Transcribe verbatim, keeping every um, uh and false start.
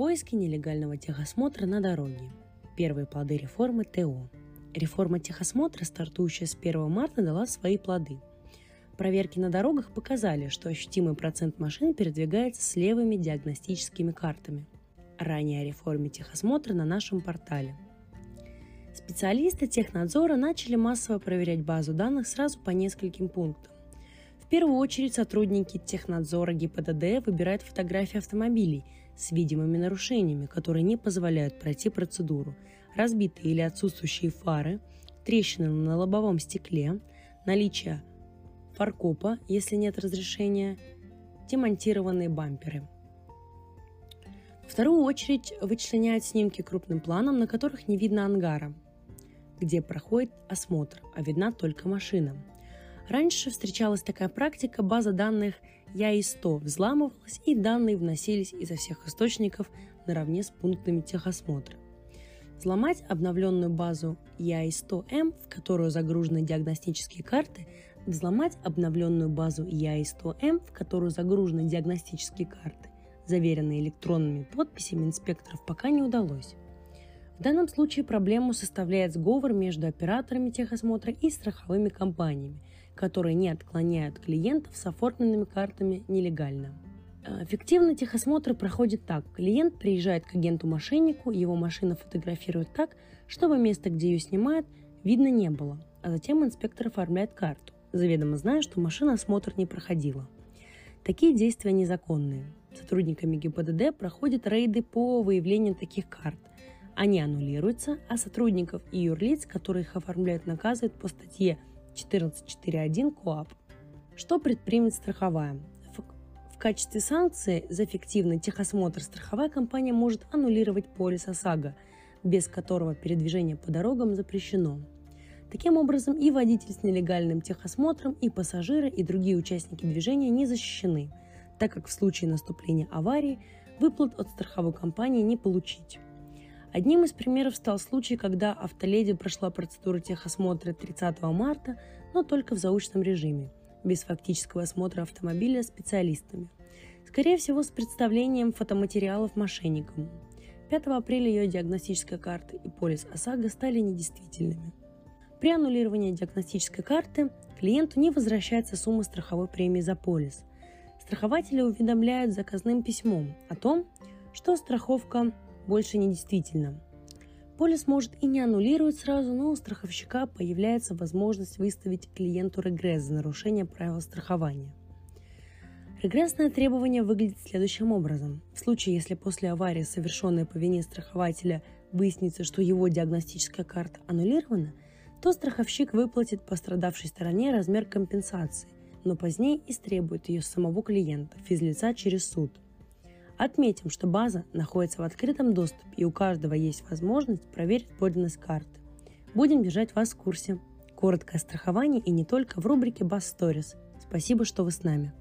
Поиски нелегального техосмотра на дороге. Первые плоды реформы ТО. Реформа техосмотра, стартующая с первого марта, дала свои плоды. Проверки на дорогах показали, что ощутимый процент машин передвигается с левыми диагностическими картами. Ранее о реформе техосмотра на нашем портале. Специалисты Технадзора начали массово проверять базу данных сразу по нескольким пунктам. В первую очередь сотрудники Технадзора ГИБДД выбирают фотографии автомобилей с видимыми нарушениями, которые не позволяют пройти процедуру: разбитые или отсутствующие фары, трещины на лобовом стекле, наличие фаркопа, если нет разрешения, демонтированные бамперы. В вторую очередь вычленяют снимки крупным планом, на которых не видно ангара, где проходит осмотр, а видна только машина. Раньше встречалась такая практика: база данных и эй сто взламывалась, и данные вносились изо всех источников наравне с пунктами техосмотра. Взломать обновленную базу и эй сто эм, в которую загружены диагностические карты, взломать обновленную базу и эй сто эм, в которую загружены диагностические карты, заверенные электронными подписями инспекторов, пока не удалось. В данном случае проблему составляет сговор между операторами техосмотра и страховыми компаниями, которые не отклоняют клиентов с оформленными картами нелегально. Фиктивно техосмотр проходит так: клиент приезжает к агенту-мошеннику, его машина фотографирует так, чтобы место, где ее снимают, видно не было, а затем инспектор оформляет карту, заведомо зная, что машина осмотр не проходила. Такие действия незаконные. Сотрудниками ГИБДД проходят рейды по выявлению таких карт. Они аннулируются, а сотрудников и юрлиц, которые их оформляют, наказывают по статье четырнадцать точка четыре точка один КоАП. Что предпримет страховая? В качестве санкции за фиктивный техосмотр страховая компания может аннулировать полис ОСАГО, без которого передвижение по дорогам запрещено. Таким образом, и водитель с нелегальным техосмотром, и пассажиры, и другие участники движения не защищены, так как в случае наступления аварии выплат от страховой компании не получить. Одним из примеров стал случай, когда автоледи прошла процедуру техосмотра тридцатого марта, но только в заочном режиме, без фактического осмотра автомобиля специалистами. Скорее всего, с представлением фотоматериалов мошенникам. пятого апреля ее диагностическая карта и полис ОСАГО стали недействительными. При аннулировании диагностической карты клиенту не возвращается сумма страховой премии за полис. Страхователи уведомляют заказным письмом о том, что страховка больше недействительна. Полис может и не аннулировать сразу, но у страховщика появляется возможность выставить клиенту регресс за нарушение правил страхования. Регрессное требование выглядит следующим образом. В случае, если после аварии, совершенной по вине страхователя, выяснится, что его диагностическая карта аннулирована, то страховщик выплатит пострадавшей стороне размер компенсации, но позднее истребует ее с самого клиента, физлица, через суд. Отметим, что база находится в открытом доступе, и у каждого есть возможность проверить подлинность карты. Будем держать вас в курсе. Короткое страхование, и не только, в рубрике Bass Stories. Спасибо, что вы с нами.